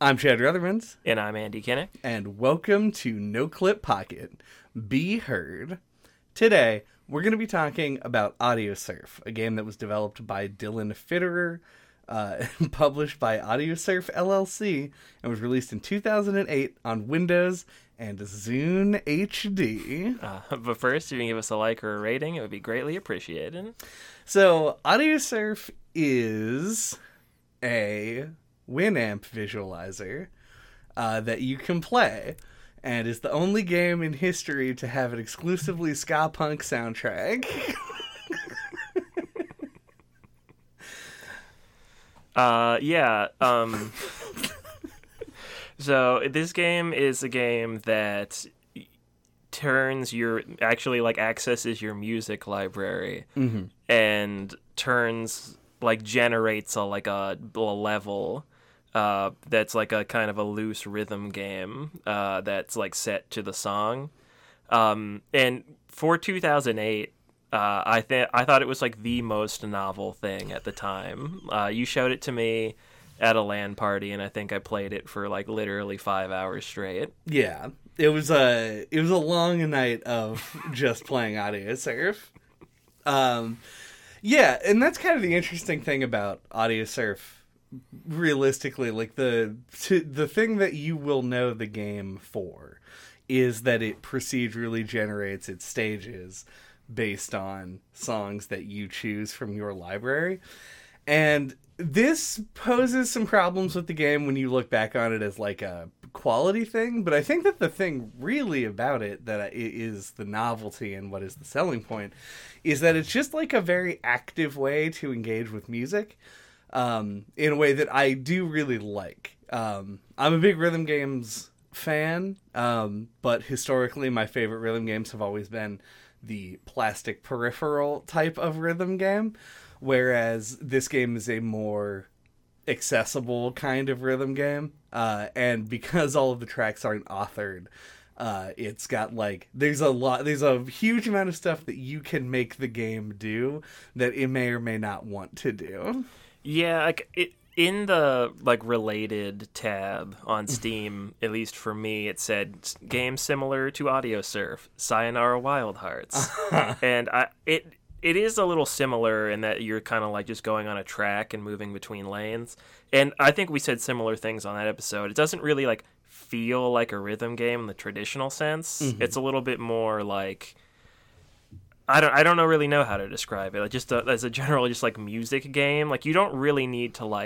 I'm Chad Ruthermans. And I'm Andy Kinnick. And welcome to No Clip Pocket. Be heard. Today, we're going to be talking about Audiosurf, a game that was developed by Dylan Fitterer, and published by Audiosurf LLC, and was released in 2008 on Windows and Zune HD. But first, if you can give us a like or a rating, it would be greatly appreciated. So, Audiosurf is a Winamp visualizer that you can play, and is the only game in history to have an exclusively ska punk soundtrack. So this game is a game that turns your accesses your music library, mm-hmm. and generates a level. That's a kind of a loose rhythm game that's set to the song, and for 2008, I thought it was the most novel thing at the time. You showed it to me at a LAN party, and I think I played it for literally 5 hours straight. Yeah, it was a long night of just playing Audiosurf. Yeah, and that's kind of the interesting thing about Audiosurf. Realistically, the thing that you will know the game for is that it procedurally generates its stages based on songs that you choose from your library. And this poses some problems with the game when you look back on it as a quality thing, but I think that the thing really about it, that it is the novelty and what is the selling point, is that it's just a very active way to engage with music. In a way that I do really like. I'm a big rhythm games fan, but historically my favorite rhythm games have always been the plastic peripheral type of rhythm game, whereas this game is a more accessible kind of rhythm game, and because all of the tracks aren't authored, it's got there's a huge amount of stuff that you can make the game do that it may or may not want to do. Yeah, in the related tab on Steam, at least for me, it said game similar to Audiosurf, Sayonara Wild Hearts, and it is a little similar in that you're kind of just going on a track and moving between lanes. And I think we said similar things on that episode. It doesn't really feel like a rhythm game in the traditional sense. Mm-hmm. It's a little bit more I don't really know how to describe it. As a general, music game. You don't really need to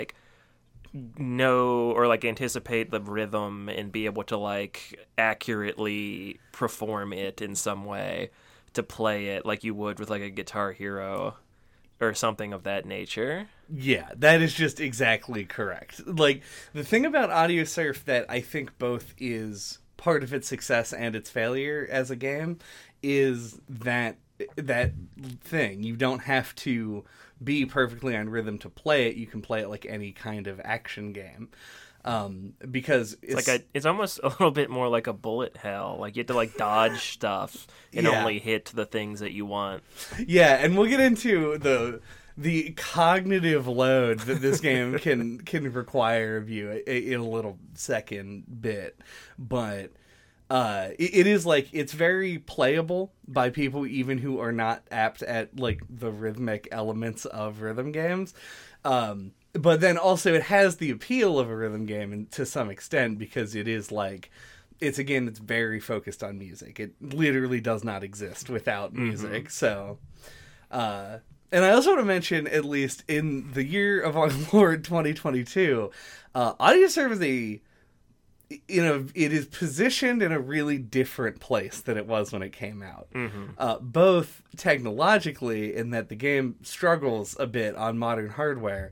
know or anticipate the rhythm and be able to accurately perform it in some way to play it like you would with a Guitar Hero or something of that nature. Yeah, that is just exactly correct. The thing about Audiosurf that I think both is part of its success and its failure as a game is that thing. You don't have to be perfectly on rhythm to play it. You can play it any kind of action game, because it's it's almost a little bit more like a bullet hell. You have to dodge stuff and only hit the things that you want. Yeah, and we'll get into the cognitive load that this game can require of you in a little second bit, but. It is it's very playable by people even who are not apt at the rhythmic elements of rhythm games, but then also it has the appeal of a rhythm game, and to some extent, because it is it's a game that's very focused on music. It literally does not exist without music. Mm-hmm. So, and I also want to mention, at least in the year of our Lord 2022, Audiosurf is it is positioned in a really different place than it was when it came out. Mm-hmm. Both technologically, in that the game struggles a bit on modern hardware,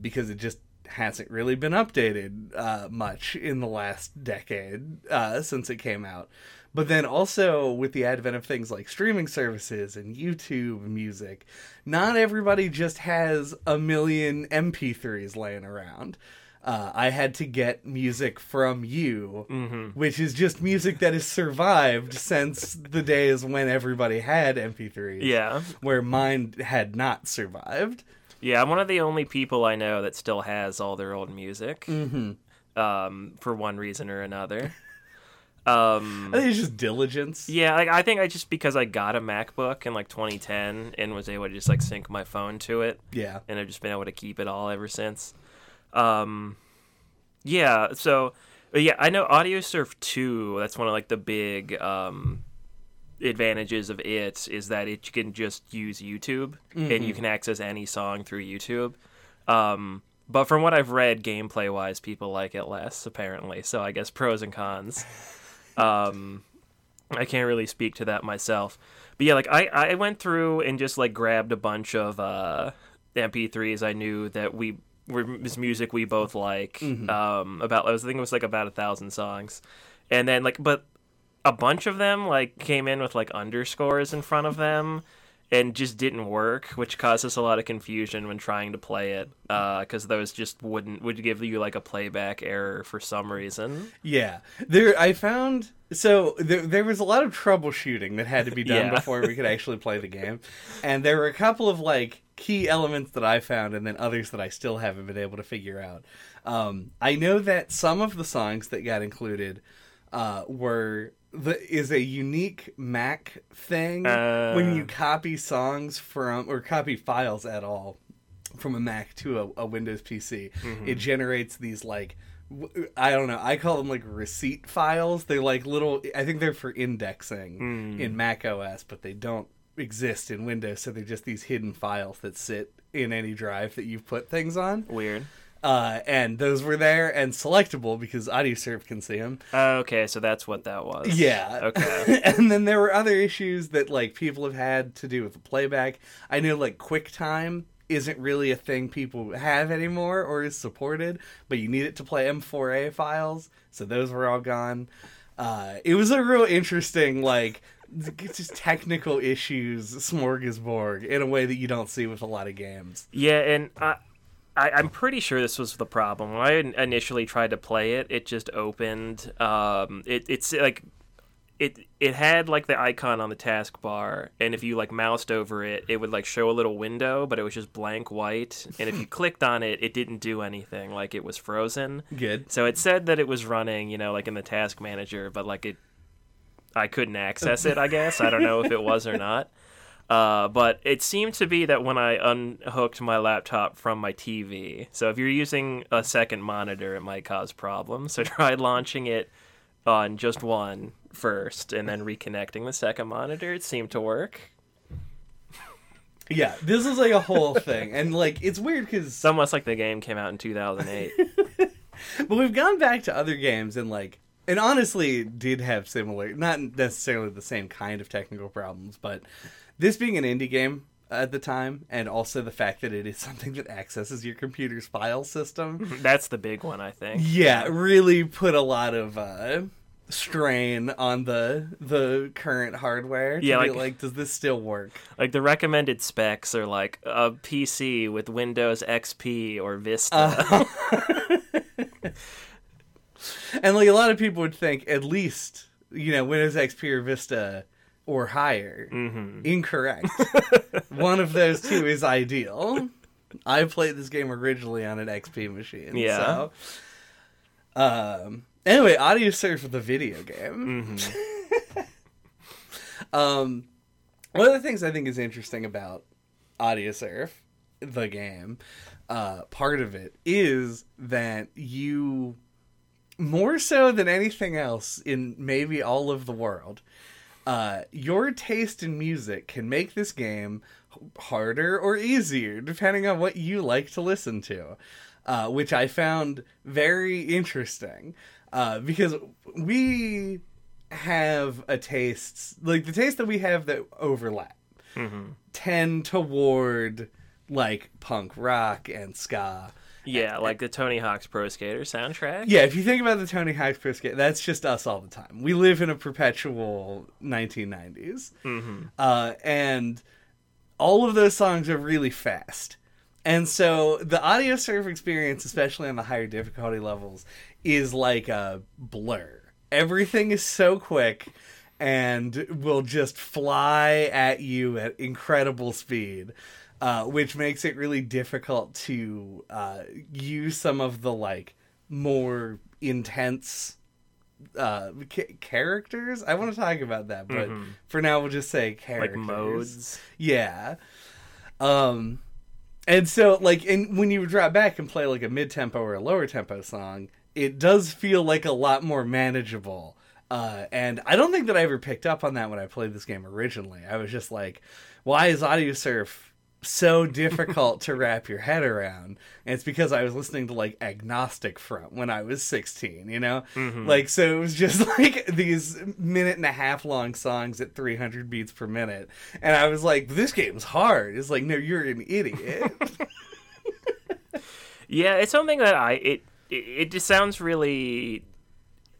because it just hasn't really been updated much in the last decade since it came out. But then also with the advent of things like streaming services and YouTube music, not everybody just has a million MP3s laying around. I had to get music from you, mm-hmm. which is just music that has survived since the days when everybody had MP3s. Yeah. Where mine had not survived. Yeah, I'm one of the only people I know that still has all their old music. Mm-hmm. for one reason or another. I think it's just diligence. Yeah, like I think I just because I got a MacBook in like 2010 and was able to just like sync my phone to it. Yeah, and I've just been able to keep it all ever since. Yeah, so yeah, I know Audiosurf 2. That's one of like the big advantages of it is that it can just use YouTube and you can access any song through YouTube. But from what I've read, gameplay wise, people like it less apparently. So I guess pros and cons. I can't really speak to that myself, but yeah, like I went through and just like grabbed a bunch of MP3s. I knew that we were this music we both like. About I think it was like about 1,000 songs, and then like but a bunch of them like came in with like underscores in front of them. And just didn't work, which caused us a lot of confusion when trying to play it, because those just would give you like a playback error for some reason. Yeah, there was a lot of troubleshooting that had to be done before we could actually play the game, and there were a couple of like key elements that I found, and then others that I still haven't been able to figure out. I know that some of the songs that got included were. Is a unique Mac thing when you copy songs from or copy files at all from a Mac to a Windows PC. It generates these like I don't know, I call them like receipt files. They're like little, I think they're for indexing in Mac OS, but they don't exist in Windows, so they're just these hidden files that sit in any drive that you put things on. Weird. And those were there and selectable because Audiosurf can see them. Okay, so that's what that was. Yeah. Okay. And then there were other issues that, like, people have had to do with the playback. I know, like, QuickTime isn't really a thing people have anymore or is supported, but you need it to play M4A files, so those were all gone. It was a real interesting, like, just technical issues smorgasbord in a way that you don't see with a lot of games. Yeah, and I'm pretty sure this was the problem. When I initially tried to play it, it just opened. It's like it had like the icon on the taskbar, and if you like moused over it, it would like show a little window, but it was just blank white. And if you clicked on it, it didn't do anything. Like it was frozen. Good. So it said that it was running, you know, like in the task manager, but like I couldn't access it. I guess I don't know if it was or not. But it seemed to be that when I unhooked my laptop from my TV, so if you're using a second monitor, it might cause problems. So try launching it on just one first and then reconnecting the second monitor. It seemed to work. Yeah, this is like a whole thing. And like, it's weird because... It's almost like the game came out in 2008. But we've gone back to other games and like... And honestly, it did have similar, not necessarily the same kind of technical problems, but this being an indie game at the time, and also the fact that it is something that accesses your computer's file system. That's the big one, I think. Yeah, really put a lot of strain on the current hardware. Yeah, like, does this still work? Like, the recommended specs are like a PC with Windows XP or Vista. And, like, a lot of people would think at least, you know, Windows XP or Vista or higher. Incorrect. One of those two is ideal. I played this game originally on an XP machine. Yeah. So. Anyway, Audiosurf with the video game. One of the things I think is interesting about Audiosurf, the game, part of it, is that you... More so than anything else in maybe all of the world, your taste in music can make this game harder or easier, depending on what you like to listen to, which I found very interesting, because we have a taste, like the taste that we have that overlap, tend toward like punk rock and ska. Yeah, like the Tony Hawk's Pro Skater soundtrack. Yeah, if you think about the Tony Hawk's Pro Skater, that's just us all the time. We live in a perpetual 1990s. And all of those songs are really fast. And so the Audiosurf experience, especially on the higher difficulty levels, is like a blur. Everything is so quick and will just fly at you at incredible speed. Which makes it really difficult to use some of the, like, more intense characters. I want to talk about that, but for now we'll just say characters. Like modes? Yeah. And so, like, and when you drop back and play, like, a mid-tempo or a lower-tempo song, it does feel, like, a lot more manageable. And I don't think that I ever picked up on that when I played this game originally. I was just like, why is Audiosurf so difficult to wrap your head around? And it's because I was listening to, like, Agnostic Front when I was 16, you know? Like, so it was just, like, these minute-and-a-half-long songs at 300 beats per minute. And I was like, this game's hard. It's like, no, you're an idiot. Yeah, it's something that It just sounds really,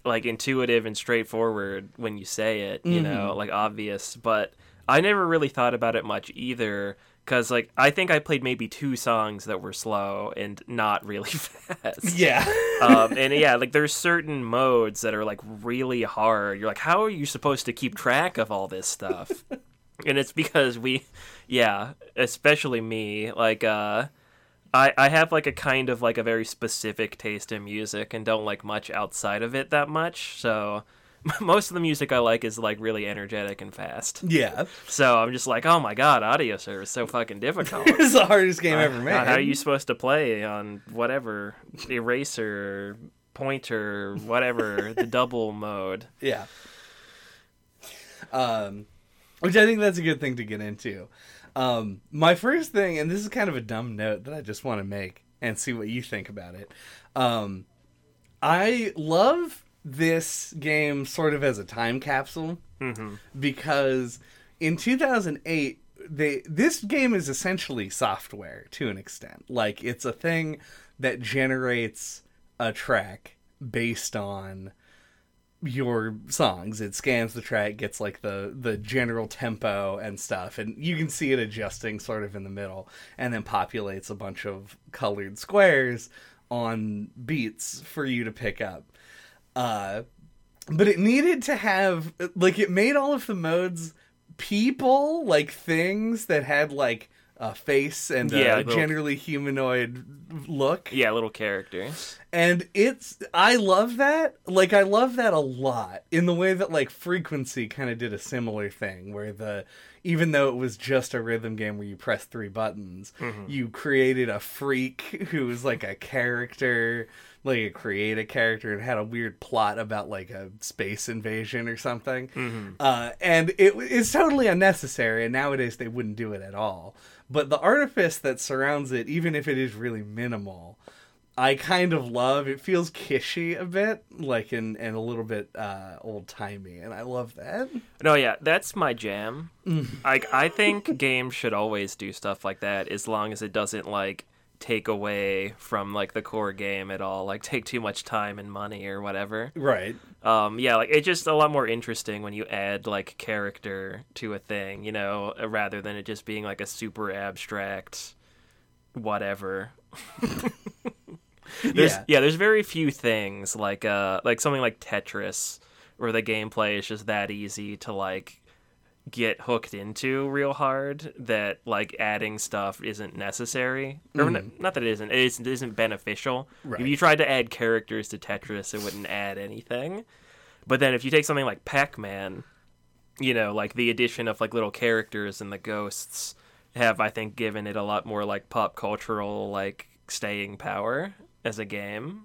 like, intuitive and straightforward when you say it, you know, like, obvious. But I never really thought about it much either, because, like, I think I played maybe two songs that were slow and not really fast. Yeah. And, yeah, like, there's certain modes that are, like, really hard. You're like, how are you supposed to keep track of all this stuff? And it's because especially me, like, I have, like, a kind of, like, a very specific taste in music and don't like much outside of it that much, so most of the music I like is, like, really energetic and fast. Yeah. So I'm just like, oh my god, Audiosurf is so fucking difficult. It's the hardest game ever made. How are you supposed to play on whatever, eraser, pointer, whatever, the double mode? Yeah. Which I think that's a good thing to get into. My first thing, and this is kind of a dumb note that I just want to make and see what you think about it. I love this game sort of as a time capsule because in 2008, this game is essentially software to an extent. Like, it's a thing that generates a track based on your songs. It scans the track, gets like the general tempo and stuff, and you can see it adjusting sort of in the middle, and then populates a bunch of colored squares on beats for you to pick up. But it needed to have, like, it made all of the modes people, like, things that had, like, a face and a little, generally humanoid look. Yeah, little characters. And I love that. Like, I love that a lot in the way that, like, Frequency kind of did a similar thing where even though it was just a rhythm game where you press three buttons, you created a freak who was, like, a character, like, a creative character, and had a weird plot about, like, a space invasion or something. And it's totally unnecessary, and nowadays they wouldn't do it at all. But the artifice that surrounds it, even if it is really minimal, I kind of love. It feels kitschy a bit, like, and a little bit old-timey, and I love that. No, yeah, that's my jam. Like, I think games should always do stuff like that, as long as it doesn't, like, take away from, like, the core game at all, like, take too much time and money or whatever. Right. Yeah, like, it's just a lot more interesting when you add, like, character to a thing, you know, rather than it just being, like, a super abstract whatever. There's very few things, like something like Tetris, where the gameplay is just that easy to, like, get hooked into real hard, that, like, adding stuff isn't necessary. Or not that it isn't beneficial. Right. If you tried to add characters to Tetris, it wouldn't add anything. But then if you take something like Pac-Man, you know, like, the addition of, like, little characters and the ghosts have, I think, given it a lot more, like, pop cultural, like, staying power as a game.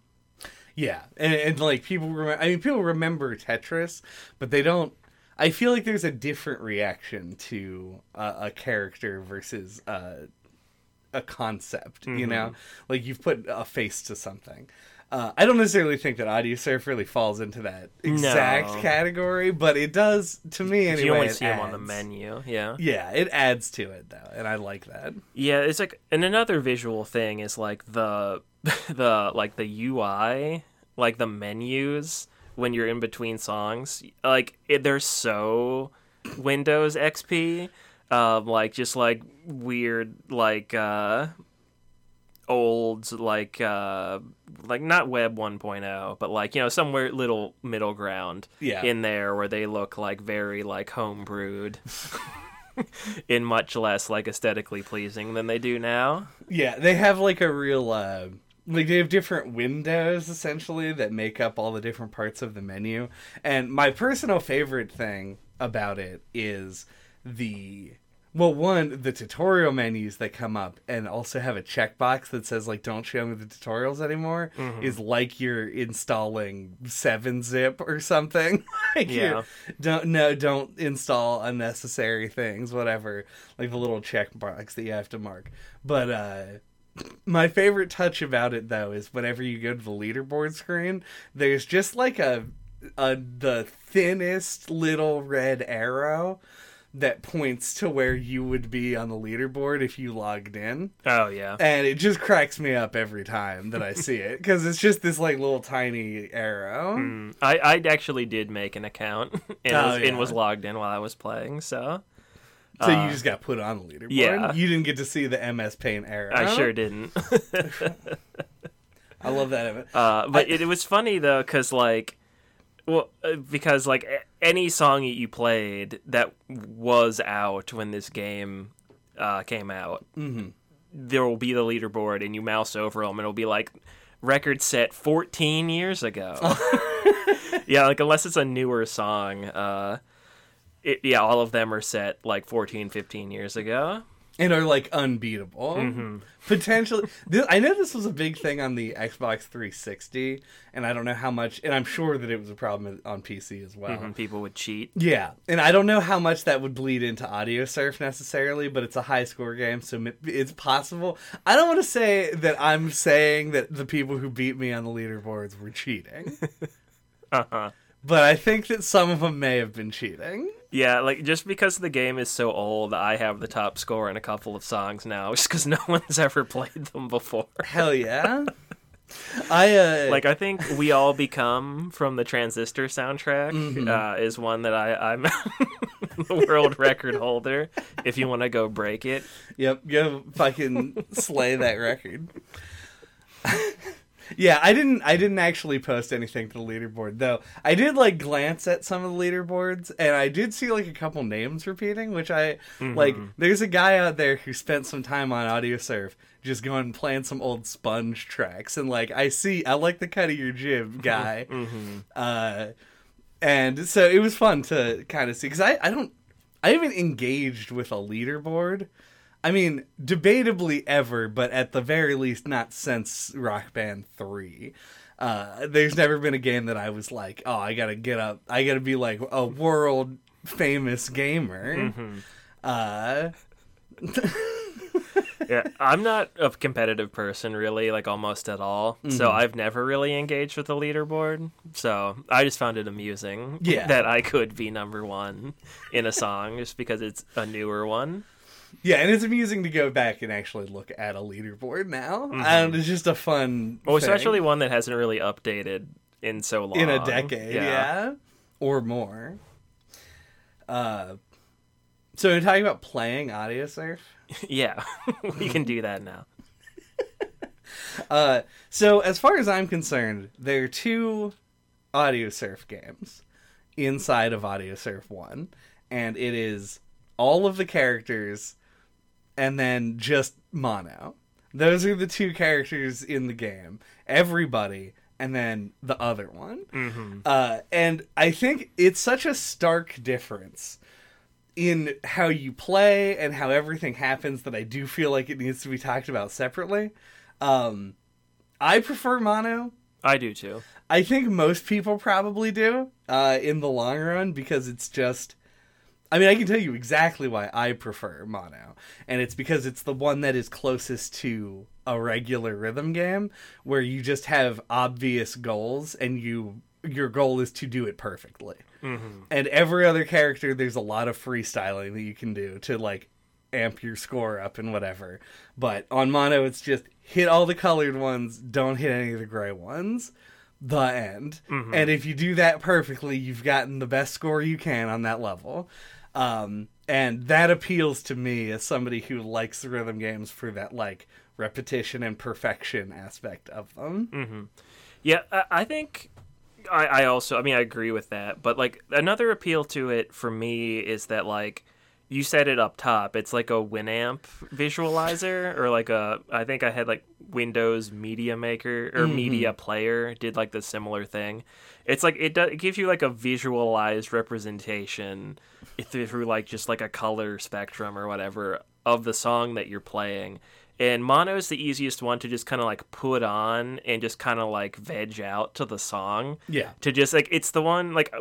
Yeah. And like, people remember Tetris, but they don't. I feel like there's a different reaction to a character versus a concept, you know? Like, you've put a face to something. I don't necessarily think that Audiosurf really falls into that exact category, but it does, to me anyway. You only see him on the menu, yeah. Yeah, it adds to it, though, and I like that. Yeah, it's like, and another visual thing is, like, the UI, like, the menus, when you're in between songs, like, they're so Windows XP, like, just, like, weird, like, old, like not Web 1.0, but, like, you know, somewhere little middle ground in there where they look, like, very, like, homebrewed and much less, like, aesthetically pleasing than they do now. Yeah, they have, like, a real, Like, they have different windows, essentially, that make up all the different parts of the menu. And my personal favorite thing about it is the... Well, one, the tutorial menus that come up and also have a checkbox that says, like, don't show me the tutorials anymore, mm-hmm. is like you're installing 7-Zip or something. Like, yeah. Don't install unnecessary things, whatever. Like, the little checkbox that you have to mark. But, my favorite touch about it, though, is whenever you go to the leaderboard screen, there's just like the thinnest little red arrow that points to where you would be on the leaderboard if you logged in. Oh, yeah. And it just cracks me up every time that I see it, because it's just this like little tiny arrow. Mm. I actually did make an account and was logged in while I was playing, so... So you just got put on the leaderboard? Yeah. You didn't get to see the MS Paint arrow? I sure didn't. I love that of it. But it was funny, though, because, like... Well, because, like, any song that you played that was out when this game came out, mm-hmm. there will be the leaderboard, and you mouse over them, and it'll be, like, record set 14 years ago. Yeah, like, unless it's a newer song, all of them are set, like, 14, 15 years ago. And are, like, unbeatable. Mm-hmm. Potentially. I know this was a big thing on the Xbox 360, and I don't know how much, and I'm sure that it was a problem on PC as well. Mm-hmm. People would cheat. Yeah, and I don't know how much that would bleed into Audiosurf necessarily, but it's a high-score game, so it's possible. I don't want to say that I'm saying that the people who beat me on the leaderboards were cheating. Uh-huh. But I think that some of them may have been cheating. Yeah, like, just because the game is so old, I have the top score in a couple of songs now, just because no one's ever played them before. Hell yeah. I think We All Become from the Transistor soundtrack mm-hmm. Is one that I'm the world record holder, if you want to go break it. Yep, go fucking slay that record. Yeah, I didn't actually post anything to the leaderboard, though. I did, like, glance at some of the leaderboards, and I did see, like, a couple names repeating, which I, mm-hmm. like, there's a guy out there who spent some time on Audiosurf just going and playing some old Sponge tracks, and, like, I like the cut of your jib guy. Mm-hmm. And so it was fun to kind of see, because I haven't engaged with a leaderboard. I mean, debatably ever, but at the very least not since Rock Band 3. There's never been a game that I was like, oh, I gotta get up. I gotta be like a world famous gamer. Mm-hmm. Yeah, I'm not a competitive person, really, like almost at all. Mm-hmm. So I've never really engaged with the leaderboard. So I just found it amusing that I could be number one in a song just because it's a newer one. Yeah, and it's amusing to go back and actually look at a leaderboard now. Mm-hmm. It's just a fun thing. Especially one that hasn't really updated in so long. In a decade, yeah. Or more. So we're talking about playing Audiosurf? Yeah, we can do that now. So as far as I'm concerned, there are two Audiosurf games inside of Audiosurf 1. And it is all of the characters... and then just Mono. Those are the two characters in the game. Everybody, and then the other one. Mm-hmm. And I think it's such a stark difference in how you play and how everything happens that I do feel like it needs to be talked about separately. I prefer Mono. I do too. I think most people probably do in the long run, because it's just... I mean, I can tell you exactly why I prefer Mono, and it's because it's the one that is closest to a regular rhythm game, where you just have obvious goals, and your goal is to do it perfectly. Mm-hmm. And every other character, there's a lot of freestyling that you can do to, like, amp your score up and whatever. But on Mono, it's just hit all the colored ones, don't hit any of the gray ones. The end. Mm-hmm. And if you do that perfectly, you've gotten the best score you can on that level. And that appeals to me as somebody who likes rhythm games for that, like, repetition and perfection aspect of them. Mm-hmm. Yeah, I think I also, I mean, I agree with that. But, like, another appeal to it for me is that, like, you said it up top. It's like a Winamp visualizer, or like a, I think I had like Windows Media Maker or Media Player did like the similar thing. It's like it gives you like a visualized representation through like just like a color spectrum or whatever of the song that you're playing. And mono is the easiest one to just kind of like put on and just kind of like veg out to the song. Yeah. To just like, it's the one, like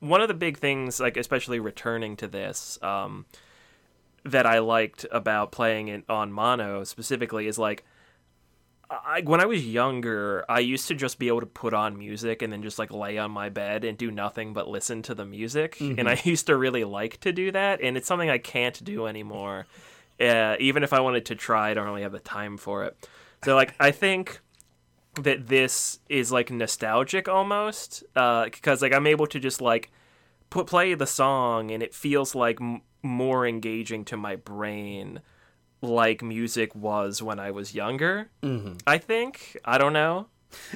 one of the big things, like especially returning to this, that I liked about playing it on mono specifically is like, when I was younger, I used to just be able to put on music and then just like lay on my bed and do nothing but listen to the music. Mm-hmm. And I used to really like to do that. And it's something I can't do anymore. Even if I wanted to try, I don't really have the time for it. So like, I think that this is like nostalgic almost, because like I'm able to just like play the song and it feels like more engaging to my brain like music was when I was younger. Mm-hmm. I think, I don't know.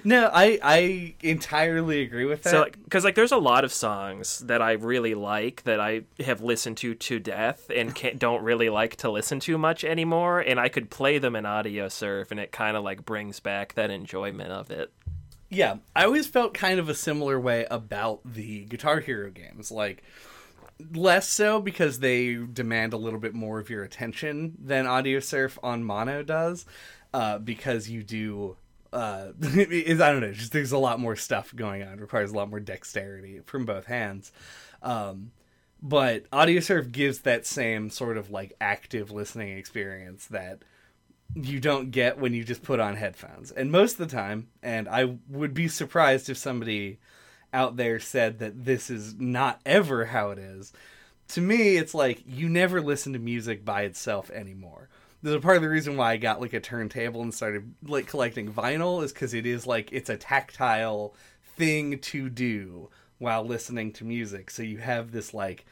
No, I entirely agree with that. So, because like there's a lot of songs that I really like that I have listened to death and don't really like to listen to much anymore, and I could play them in Audiosurf, and it kind of like brings back that enjoyment of it. Yeah, I always felt kind of a similar way about the Guitar Hero games, like less so because they demand a little bit more of your attention than Audiosurf on mono does, because you do. I don't know, just there's a lot more stuff going on. It requires a lot more dexterity from both hands. But Audiosurf gives that same sort of like active listening experience that you don't get when you just put on headphones. And most of the time, and I would be surprised if somebody out there said that this is not ever how it is. To me, it's like you never listen to music by itself anymore. The part of the reason why I got like a turntable and started like collecting vinyl is because it is like it's a tactile thing to do while listening to music. So you have this like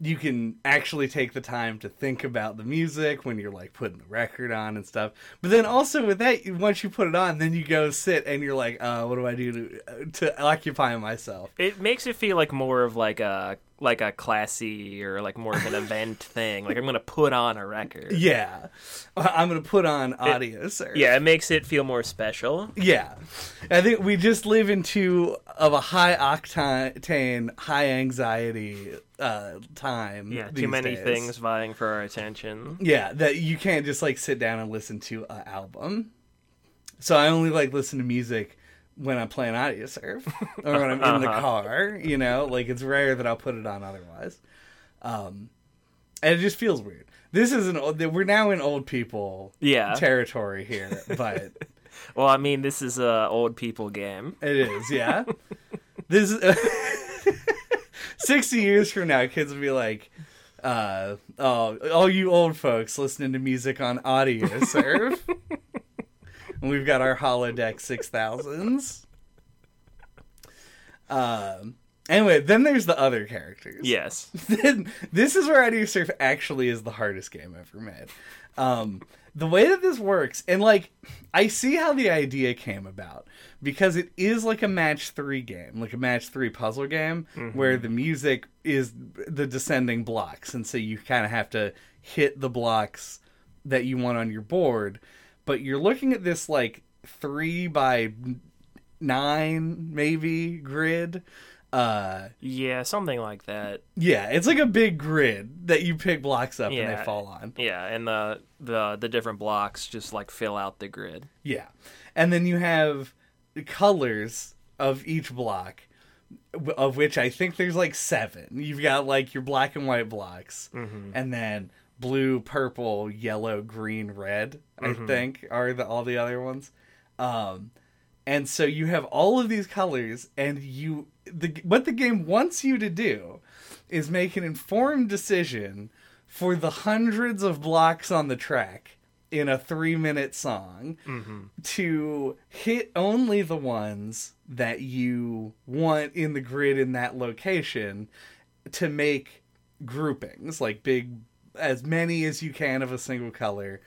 you can actually take the time to think about the music when you're like putting the record on and stuff. But then also with that, once you put it on, then you go sit and you're like, what do I do to occupy myself? It makes it feel like more of like a classy or like more of an event thing. Like I'm going to put on a record. Yeah. I'm going to put on Audiosurf. Yeah. It makes it feel more special. Yeah. I think we just live in too of a high octane, high anxiety time. Yeah, too many things vying for our attention. Yeah, that you can't just like sit down and listen to an album. So I only like listen to music when I'm playing Audiosurf or when I'm in the car. You know, like it's rare that I'll put it on otherwise. And it just feels weird. This is we're now in old people territory here, but well, I mean, this is a old people game. It is, yeah. This is. 60 years from now, kids will be like, all you old folks listening to music on Audiosurf. And we've got our holodeck 6000s. Anyway, then there's the other characters. Yes. This is where Audiosurf actually is the hardest game ever made. The way that this works, and like, I see how the idea came about, because it is like a match 3 game, like a match 3 puzzle game, where the music is the descending blocks, and so you kind of have to hit the blocks that you want on your board, but you're looking at this like 3x9 maybe grid. Yeah, something like that. Yeah, it's like a big grid that you pick blocks up and they fall on. Yeah, and the different blocks just like fill out the grid. Yeah, and then you have the colors of each block, of which I think there's like 7. You've got like your black and white blocks, and then blue, purple, yellow, green, red. I think are all the other ones. And so you have all of these colors, and what the game wants you to do is make an informed decision for the hundreds of blocks on the track in a 3-minute song to hit only the ones that you want in the grid in that location to make groupings, like big, as many as you can of a single color,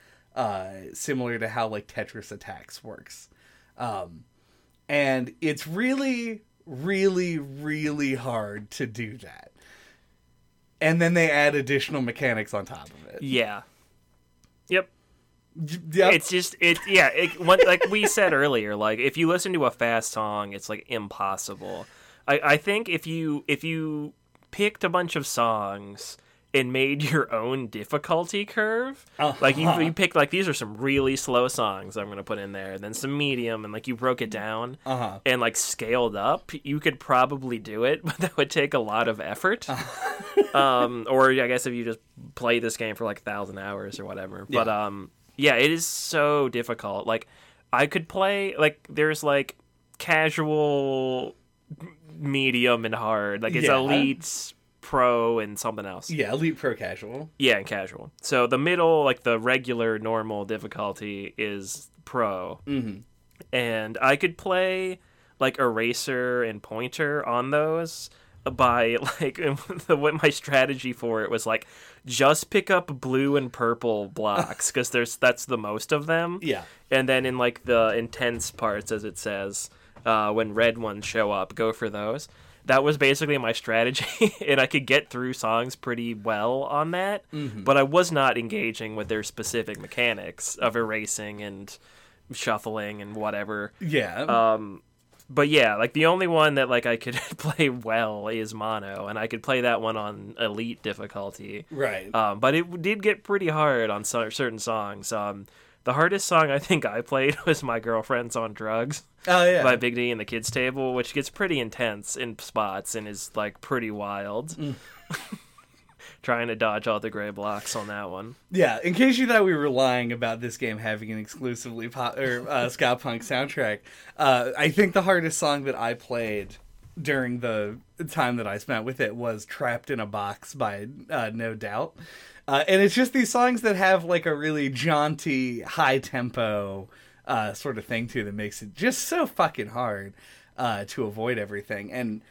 similar to how like Tetris attacks works. And it's really, really, really hard to do that. and then they add additional mechanics on top of it. Yeah. Yep. Yep. It's just like we said earlier, like if you listen to a fast song, it's like impossible. I think if you picked a bunch of songs and made your own difficulty curve, like you picked like these are some really slow songs I'm gonna put in there, and then some medium, and like you broke it down and like scaled up, you could probably do it, but that would take a lot of effort. Or I guess if you just play this game for like 1,000 hours or whatever. Yeah. But yeah, it is so difficult. Like, I could play, like, there's, like, casual, medium, and hard. Like, it's Elite, Pro, and something else. Yeah, Elite, Pro, Casual. Yeah, and Casual. So the middle, like, the regular, normal difficulty is Pro. Mm-hmm. And I could play, like, Eraser and Pointer on those by, like, what my strategy for it was, like, just pick up blue and purple blocks, because that's the most of them. Yeah. And then in, like, the intense parts, as it says, when red ones show up, go for those. That was basically my strategy, and I could get through songs pretty well on that, but I was not engaging with their specific mechanics of erasing and shuffling and whatever. Yeah. But yeah, like the only one that like I could play well is Mono, and I could play that one on Elite difficulty. Right. But it did get pretty hard on certain songs. The hardest song I think I played was My Girlfriend's on Drugs. Oh yeah. By Big D and the Kids Table, which gets pretty intense in spots and is like pretty wild. Trying to dodge all the gray blocks on that one. Yeah, in case you thought we were lying about this game having an exclusively ska punk soundtrack, I think the hardest song that I played during the time that I spent with it was Trapped in a Box by No Doubt. And it's just these songs that have like a really jaunty, high-tempo sort of thing to that makes it just so fucking hard to avoid everything. And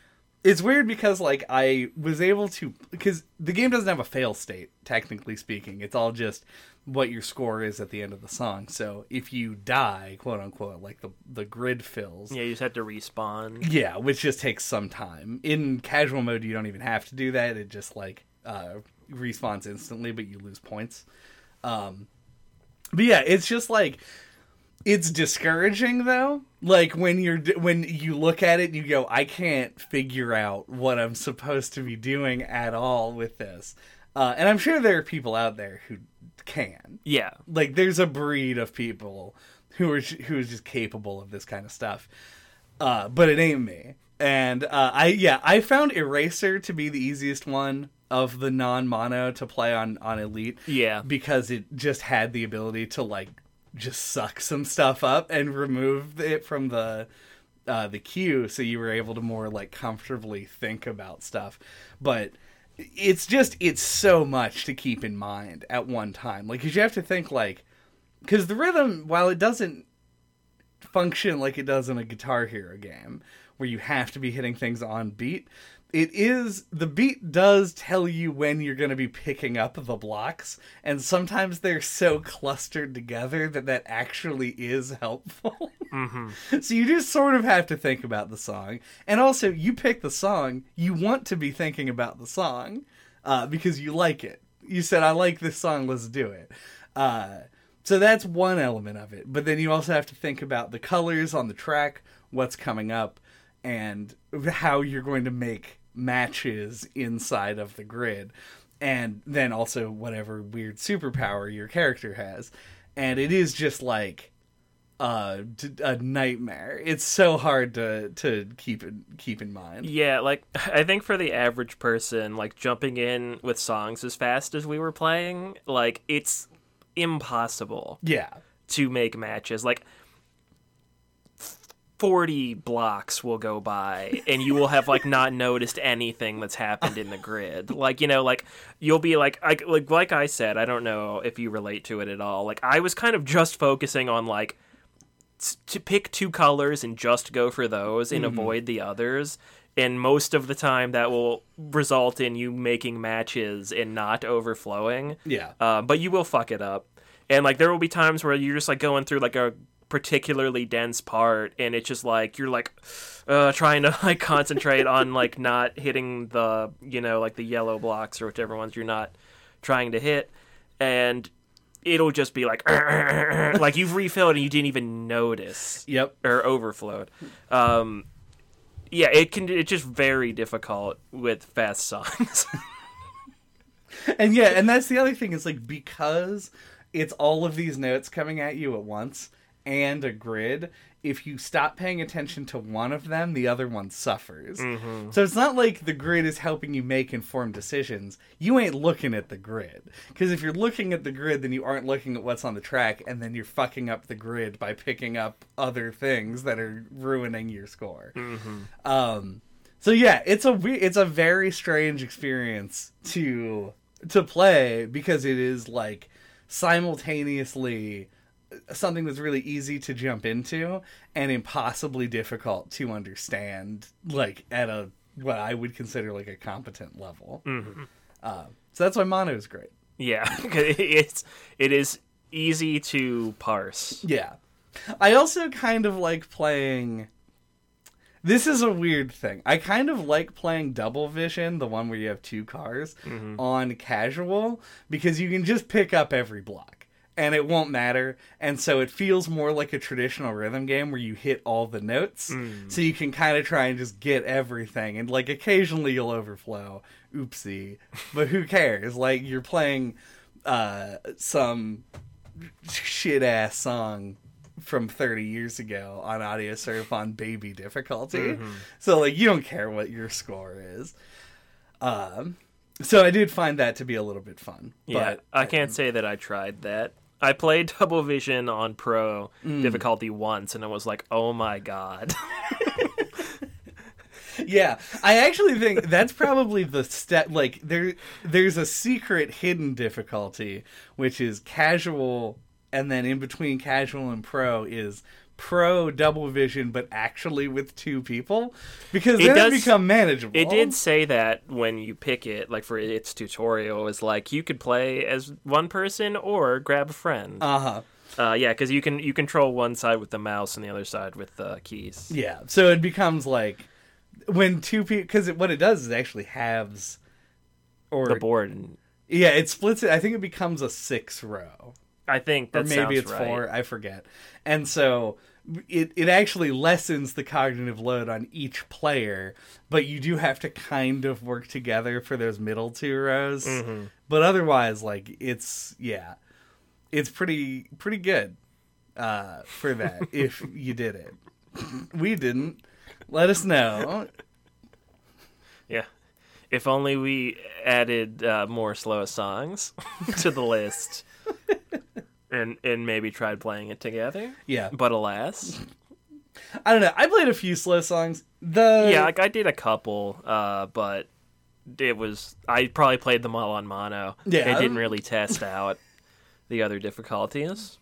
it's weird because, like, I was able to... Because the game doesn't have a fail state, technically speaking. It's all just what your score is at the end of the song. So if you die, quote-unquote, like, the grid fills. Yeah, you just have to respawn. Yeah, which just takes some time. In casual mode, you don't even have to do that. It just, like, respawns instantly, but you lose points. But yeah, it's just, like... It's discouraging, though. Like, when you look at it and you go, I can't figure out what I'm supposed to be doing at all with this. And I'm sure there are people out there who can. Yeah. Like, there's a breed of people who are just capable of this kind of stuff. But it ain't me. And I found Eraser to be the easiest one of the non-mono to play on Elite. Yeah. Because it just had the ability to, like, just suck some stuff up and remove it from the queue, so you were able to more like comfortably think about stuff. But it's so much to keep in mind at one time, like, because you have to think, like, because the rhythm, while it doesn't function like it does in a Guitar Hero game where you have to be hitting things on beat, the beat does tell you when you're going to be picking up the blocks, and sometimes they're so clustered together that actually is helpful. Mm-hmm. So you just sort of have to think about the song. And also, you pick the song, you want to be thinking about the song, because you like it. You said, I like this song, let's do it. So that's one element of it. But then you also have to think about the colors on the track, what's coming up, and how you're going to make matches inside of the grid, and then also whatever weird superpower your character has. And it is just like a nightmare. It's so hard to keep in mind. Yeah, like, I think for the average person, like, jumping in with songs as fast as we were playing, like, it's impossible. Yeah. To make matches. Like, 40 blocks will go by and you will have like not noticed anything that's happened in the grid. Like, you know, like you'll be like I said, I don't know if you relate to it at all. Like, I was kind of just focusing on like to pick two colors and just go for those and avoid the others. And most of the time that will result in you making matches and not overflowing. Yeah. But you will fuck it up. And like, there will be times where you're just like going through like a particularly dense part, and it's just like you're like trying to like concentrate on like not hitting the, you know, like the yellow blocks or whichever ones you're not trying to hit, and it'll just be like like you've refilled and you didn't even notice. Yep. Or overflowed. Yeah, it's just very difficult with fast songs. And yeah, and that's the other thing is like, because it's all of these notes coming at you at once and a grid, if you stop paying attention to one of them, the other one suffers. Mm-hmm. So it's not like the grid is helping you make informed decisions. You ain't looking at the grid. Because if you're looking at the grid, then you aren't looking at what's on the track, and then you're fucking up the grid by picking up other things that are ruining your score. Mm-hmm. So yeah, it's a very strange experience to play, because it is like simultaneously something that's really easy to jump into and impossibly difficult to understand, like at a what I would consider like a competent level. Mm-hmm. So that's why mono is great. Yeah, it is easy to parse. Yeah, I also kind of like playing. This is a weird thing. I kind of like playing Double Vision, the one where you have two cars, mm-hmm. on casual, because you can just pick up every block and it won't matter. And so it feels more like a traditional rhythm game where you hit all the notes. Mm. So you can kind of try and just get everything. And like occasionally you'll overflow. Oopsie. But who cares? Like you're playing some shit ass song from 30 years ago on Audiosurf on baby difficulty. Mm-hmm. So like you don't care what your score is. So I did find that to be a little bit fun. Yeah, but I can't say that I tried that. I played Double Vision on Pro difficulty once and I was like, oh my god. Yeah, I actually think that's probably the step. Like there's a secret hidden difficulty, which is casual. And then in between casual and pro is pro Double Vision, but actually with two people, because then it become manageable. It did say that when you pick it, like for its tutorial, is like you could play as one person or grab a friend. Uh-huh. Yeah, because you control one side with the mouse and the other side with the keys. Yeah, so it becomes like when two people, because what it does is actually halves or the board. Yeah, it splits it. I think it becomes a 6-row. I think that sounds right. Or maybe it's 4, I forget. And so it actually lessens the cognitive load on each player, but you do have to kind of work together for those middle 2 rows. Mm-hmm. But otherwise, like, it's pretty good for that, if you did it. We didn't. Let us know. Yeah. If only we added more slow songs to the list. And maybe tried playing it together. Yeah. But alas. I don't know. I played a few slow songs. Yeah, like I did a couple, but I probably played them all on mono. Yeah. I didn't really test out the other difficulties.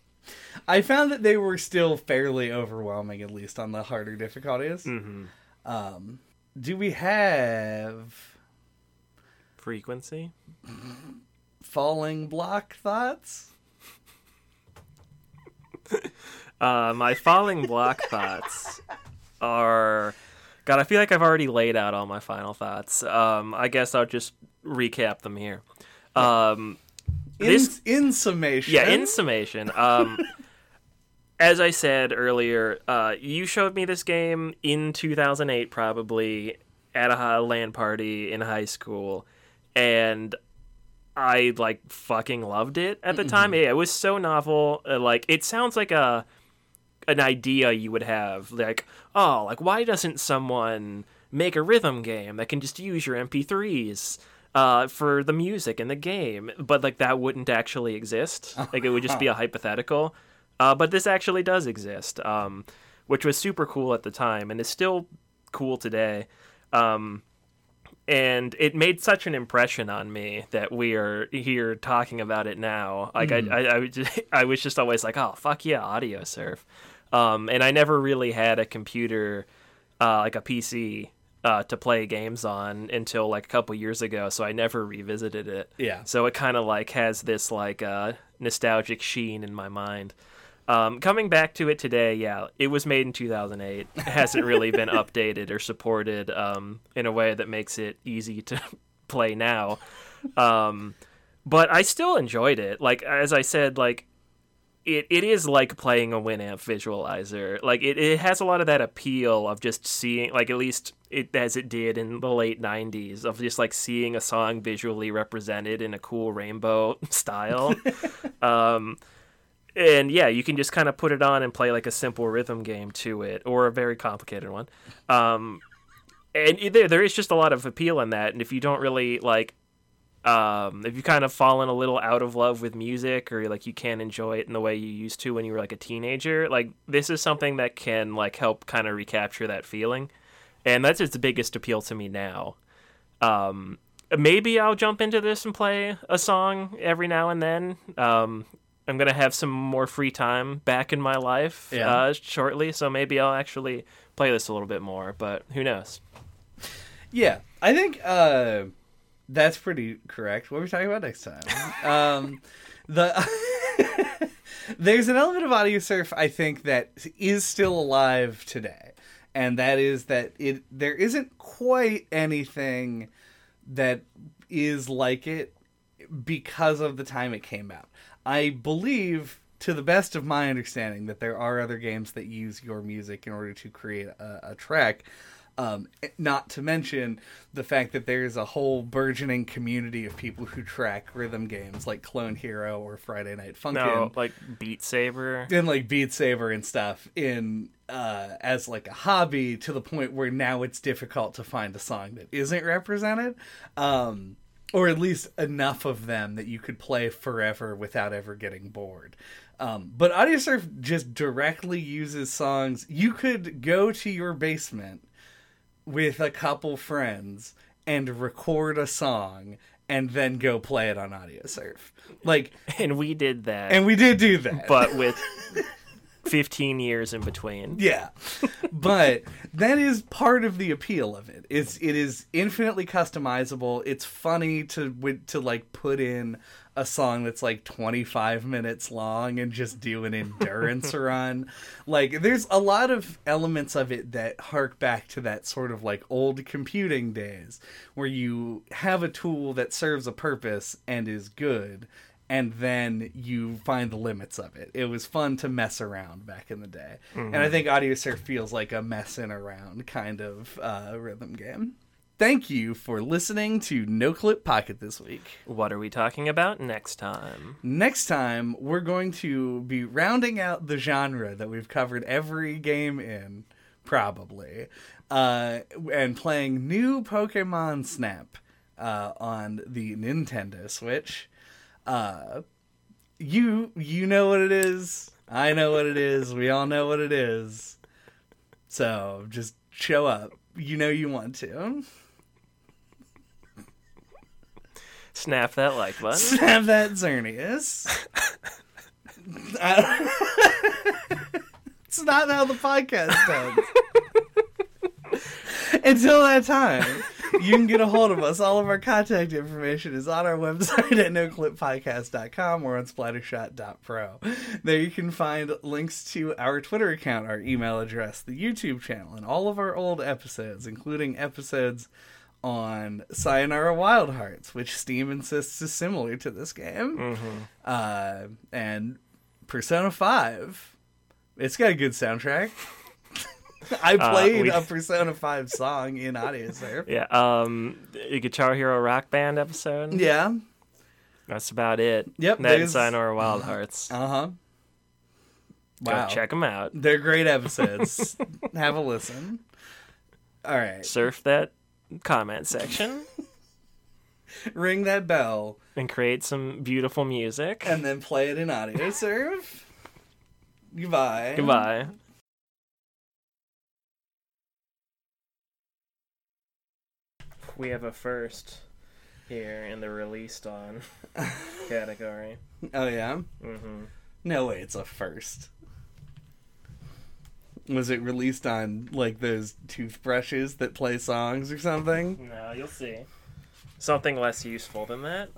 I found that they were still fairly overwhelming, at least on the harder difficulties. Mm-hmm. Do we have frequency? Falling block thoughts? My falling block thoughts are... God, I feel like I've already laid out all my final thoughts. I guess I'll just recap them here. In summation. Yeah, in summation. As I said earlier, you showed me this game in 2008, probably, at a LAN party in high school, and... I like fucking loved it at the mm-hmm. time. It was so novel. Like it sounds like an idea you would have. Like, oh, like why doesn't someone make a rhythm game that can just use your MP3s for the music in the game? But like that wouldn't actually exist. Like it would just be a hypothetical. But this actually does exist, which was super cool at the time and is still cool today. And it made such an impression on me that we are here talking about it now. Like I was just always like, oh, fuck yeah, Audiosurf. And I never really had a computer, like a PC, to play games on until like a couple years ago. So I never revisited it. Yeah. So it kind of like has this like nostalgic sheen in my mind. Coming back to it today, yeah, it was made in 2008. It hasn't really been updated or supported in a way that makes it easy to play now. But I still enjoyed it. Like, as I said, like, it is like playing a Winamp visualizer. Like, it has a lot of that appeal of just seeing, like, at least it, as it did in the late 90s, of just, like, seeing a song visually represented in a cool rainbow style. And, yeah, you can just kind of put it on and play, like, a simple rhythm game to it, or a very complicated one. And there is just a lot of appeal in that, and if you don't really, like... if you've kind of fallen a little out of love with music, or like you can't enjoy it in the way you used to when you were like a teenager, like this is something that can like help kind of recapture that feeling, and that's its biggest appeal to me now. Maybe I'll jump into this and play a song every now and then. I'm gonna have some more free time back in my life shortly, so maybe I'll actually play this a little bit more. But who knows? Yeah, I think. That's pretty correct. What are we talking about next time? There's an element of Audiosurf, I think, that is still alive today. And that is that there isn't quite anything that is like it because of the time it came out. I believe, to the best of my understanding, that there are other games that use your music in order to create a track. Not to mention the fact that there's a whole burgeoning community of people who track rhythm games like Clone Hero or Friday Night Funkin'. No, like Beat Saber. And like Beat Saber and stuff in as like a hobby, to the point where now it's difficult to find a song that isn't represented. Or at least enough of them that you could play forever without ever getting bored. But Audiosurf just directly uses songs. You could go to your basement with a couple friends and record a song and then go play it on Audiosurf. Like, and we did that. And we did do that. But with 15 years in between. Yeah. But that is part of the appeal of it. It is infinitely customizable. It's funny to like put in a song that's like 25 minutes long and just do an endurance run. Like, there's a lot of elements of it that hark back to that sort of like old computing days where you have a tool that serves a purpose and is good, and then you find the limits of it. It was fun to mess around back in the day. Mm-hmm. And I think Audiosurf feels like a messing around kind of rhythm game. Thank you for listening to No Clip Pocket this week. What are we talking about next time? Next time, we're going to be rounding out the genre that we've covered every game in, probably, and playing New Pokemon Snap on the Nintendo Switch. You know what it is. I know what it is. We all know what it is. So just show up. You know you want to. Snap that like button. Snap that Xerneas. It's not how the podcast ends. Until that time, you can get a hold of us. All of our contact information is on our website at noclippodcast.com or on splattershot.pro. There you can find links to our Twitter account, our email address, the YouTube channel, and all of our old episodes, including episodes on Sayonara Wild Hearts, which Steam insists is similar to this game, and Persona 5. It's got a good soundtrack. I played a Persona 5 song in Audiosurf. Yeah, a Guitar Hero Rock Band episode. Yeah. That's about it. Yep. That's Sayonara Wild Hearts. Uh-huh. Wow. Go check them out. They're great episodes. Have a listen. All right. Surf that comment section. Ring that bell. And create some beautiful music. And then play it in Audiosurf. Goodbye. Goodbye. We have a first here in the released on category. Oh, yeah? Mm-hmm. No way it's a first. Was it released on, like, those toothbrushes that play songs or something? No, you'll see. Something less useful than that.